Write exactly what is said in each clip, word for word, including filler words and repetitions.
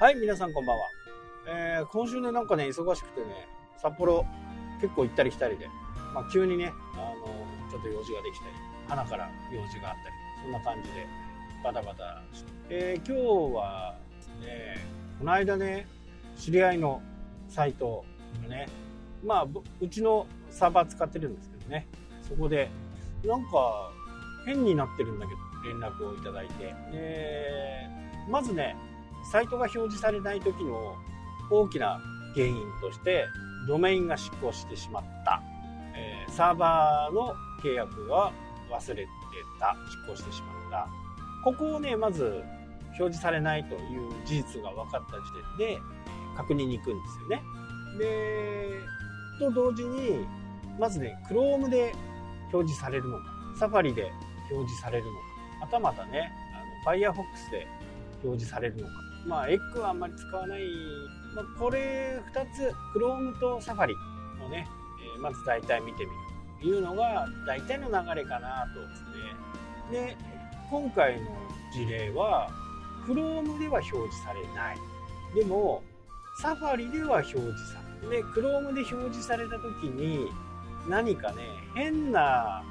はい、皆さんこんばんは。えー、今週ね、なんかね、忙しくてね、札幌結構行ったり来たりで、まあ急にね、あの、ちょっと用事ができたり、花から用事があったり、そんな感じでバタバタして。えー、今日はですね、この間ね、知り合いのサイトがね、まあ、うちのサーバー使ってるんですけどね、そこで、なんか変になってるんだけど、連絡をいただいて、えー、まずね、サイトが表示されない時の大きな原因としてドメインが失効してしまった、えー、サーバーの契約は忘れてた、失効してしまった、ここをねまず表示されないという事実が分かった時点で確認に行くんですよね。でと同時にまずね Chrome で表示されるのか、サファリで表示されるのか、またまたねあの Firefox で表示されるのか、まあ、エッグはあんまり使わない、まあ、これふたつ Chrome と Safari のね、えー、まず大体見てみるというのが大体の流れかなとですね。で今回の事例は Chrome では表示されない、でも Safari では表示される。で Chrome で表示された時に何かね変な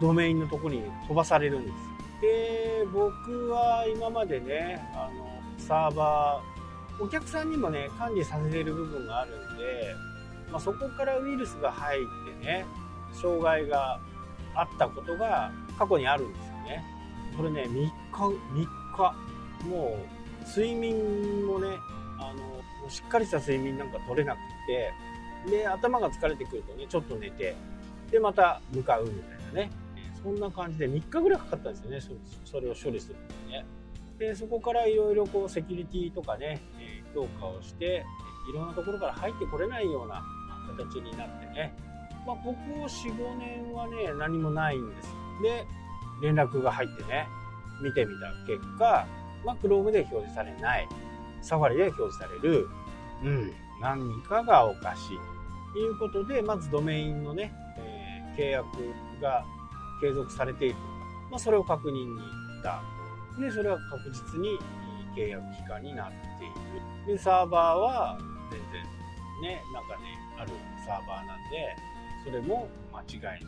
ドメインのところに飛ばされるんです。で僕は今までねあのサーバーお客さんにもね管理させている部分があるんで、まあ、そこからウイルスが入ってね障害があったことが過去にあるんですよね。これねみっかみっかもう睡眠もねあのしっかりした睡眠なんか取れなくて、で頭が疲れてくるとねちょっと寝て、でまた向かうみたいなね、そんな感じでみっかぐらいかかったんですよね、それを処理するのにね。でそこからいろいろこうセキュリティとかね強化をしていろんなところから入ってこれないような形になってね、まあ、ここ よんごねんはね何もないんです。で連絡が入ってね見てみた結果、まあ、Chrome で表示されない、サファリで表示される、うん、何かがおかしいということで、まずドメインのね、えー、契約が継続されているとか、まあ、それを確認に行った。でそれは確実に契約期間になっている。でサーバーは全然ねなんかねあるサーバーなんでそれも間違いない、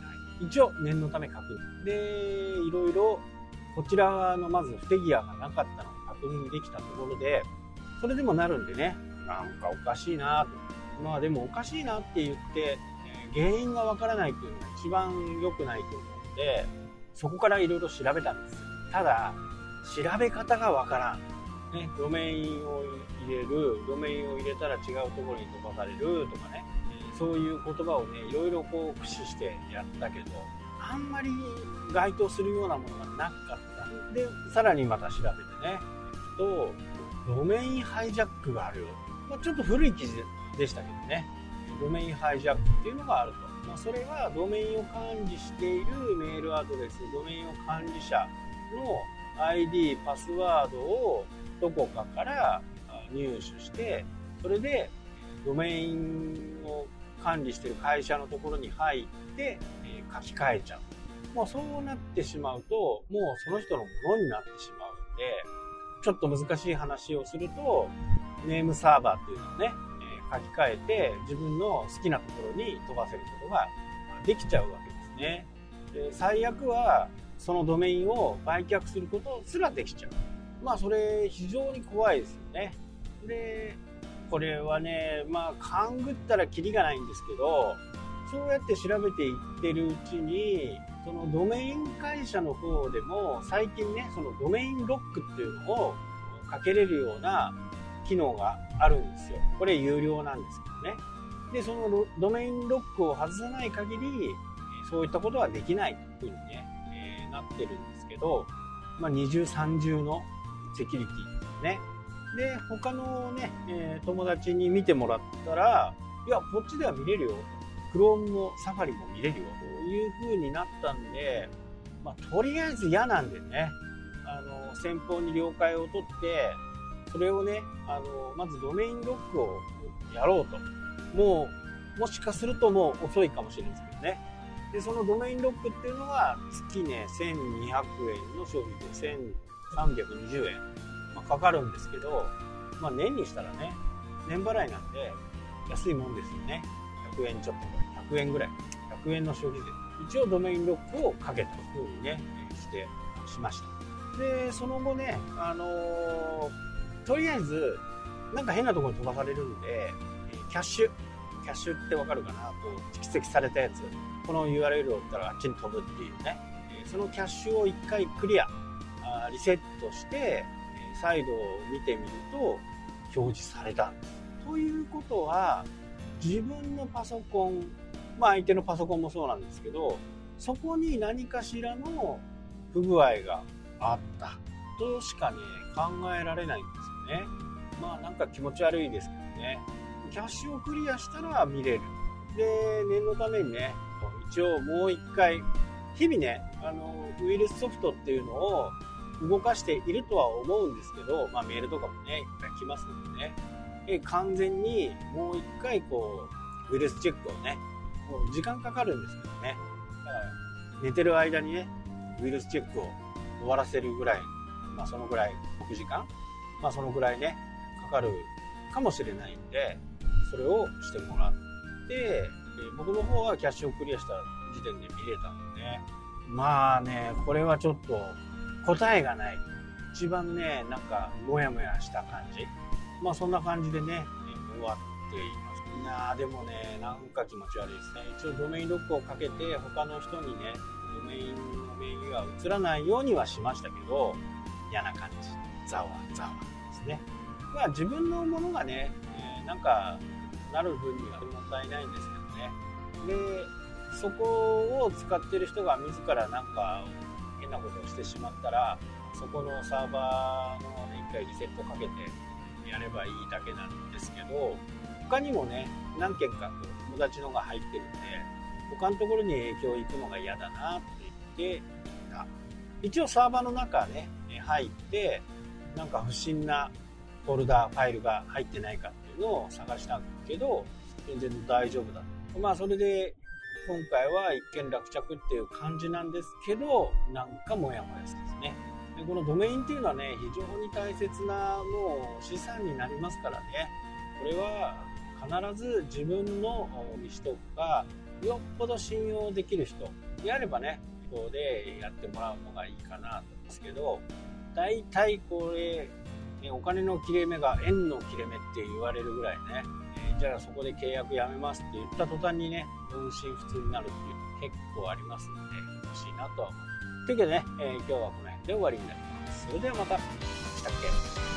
一応念のため確認でいろいろこちら側のまず不手際がなかったのを確認できたところで、それでもなるんでねなんかおかしいなと、まあでもおかしいなって言って原因がわからないというのが一番良くないと思うので、そこからいろいろ調べたんです。ただ調べ方がわからん、ね、ドメインを入れる、ドメインを入れたら違うところに飛ばされるとかね、そういう言葉をねいろいろこう駆使してやったけどあんまり該当するようなものがなかったで、さらにまた調べてねとドメインハイジャックがあるよ、まあ、ちょっと古い記事でしたけどね、ドメインハイジャックっていうのがあると、まあ、それはドメインを管理しているメールアドレス、ドメインを管理者のアイディー、パスワードをどこかから入手して、それでドメインを管理している会社のところに入って書き換えちゃう。もうそうなってしまうと、もうその人のものになってしまうんで、ちょっと難しい話をすると、ネームサーバーっていうのをね、書き換えて自分の好きなところに飛ばせることができちゃうわけですね。で最悪はそのドメインを売却することすらできちゃう。まあそれ非常に怖いですよね。でこれはねまあ勘ぐったらキリがないんですけど、そうやって調べていってるうちにそのドメイン会社の方でも最近ねそのドメインロックっていうのをかけれるような機能があるんですよ。これ有料なんですけどね。でそのドメインロックを外さない限りそういったことはできないというふうにねなってるんですけど、まあ、二重三重のセキュリティですね。で他のね、えー、友達に見てもらったらいやこっちでは見れるよ、ChromeもSafariも見れるよという風になったんで、まあ、とりあえず嫌なんでねあの先方に了解を取ってそれをねあのまずドメインロックをやろうと、もうもしかするともう遅いかもしれないですけどね。でそのドメインロックっていうのは月ねせんにひゃくえんの商品でせんさんびゃくにじゅうえん、まあ、かかるんですけど、まあ、年にしたらね、年払いなんで安いもんですよね。ひゃくえんちょっと、ひゃくえんぐらい、ひゃくえんの消費税、一応ドメインロックをかけたというふうにねしてしました。でその後ね、あのー、とりあえずなんか変なところに飛ばされるんで、キャッシュキャッシュってわかるかな、こう蓄積されたやつ、この ユーアールエル を打ったらあっちに飛ぶっていうね、そのキャッシュをいっかいクリア、リセットして再度見てみると表示されたということは、自分のパソコン、まあ相手のパソコンもそうなんですけど、そこに何かしらの不具合があったとしかね考えられないんですよね。まあなんか気持ち悪いですけどね、キャッシュをクリアしたら見れる。で念のためにね、一応もう一回日々ね、あのウイルスソフトっていうのを動かしているとは思うんですけど、まあ、メールとかもねいっぱい来ますのでね、え完全にもう一回こうウイルスチェックをね、もう時間かかるんですけどね、だから寝てる間にねウイルスチェックを終わらせるぐらい、まあ、そのぐらいろくじかん、まあ、そのぐらいねかかるかもしれないんで、それをしてもらって、僕の方はキャッシュをクリアした時点で見れたんでね、まあねこれはちょっと答えがない、一番ねなんかモヤモヤした感じ、まあそんな感じでね終わっています。いやでもねなんか気持ち悪いですね。一応ドメインロックをかけて他の人にねドメインの名義が映らないようにはしましたけど、嫌な感じ、ざわざわですね。まあ自分のものがね、えー、なんかなる分には問題ないんですけどね、でそこを使ってる人が自らなんか変なことをしてしまったら、そこのサーバーの一回リセットかけてやればいいだけなんですけど、他にもね何件か友達のが入ってるんで、他のところに影響行くのが嫌だなって言ってみた。一応サーバーの中ね入って、なんか不審なフォルダファイルが入ってないかっていうのを探したけど全然大丈夫だと。まあそれで今回は一件落着っていう感じなんですけど、なんかモヤモヤですね。でこのドメインっていうのはね非常に大切なもう資産になりますからね、これは必ず自分の人とかよっぽど信用できる人であればねここでやってもらうのがいいかなと思うんですけど、大体これお金の切れ目が円の切れ目って言われるぐらいね、じゃあそこで契約やめますって言った途端にね音信不通になるっていう結構ありますので、欲しいなとは思う。というわけでね、えー、今日はこの辺で終わりになります。それではまた。したっけ？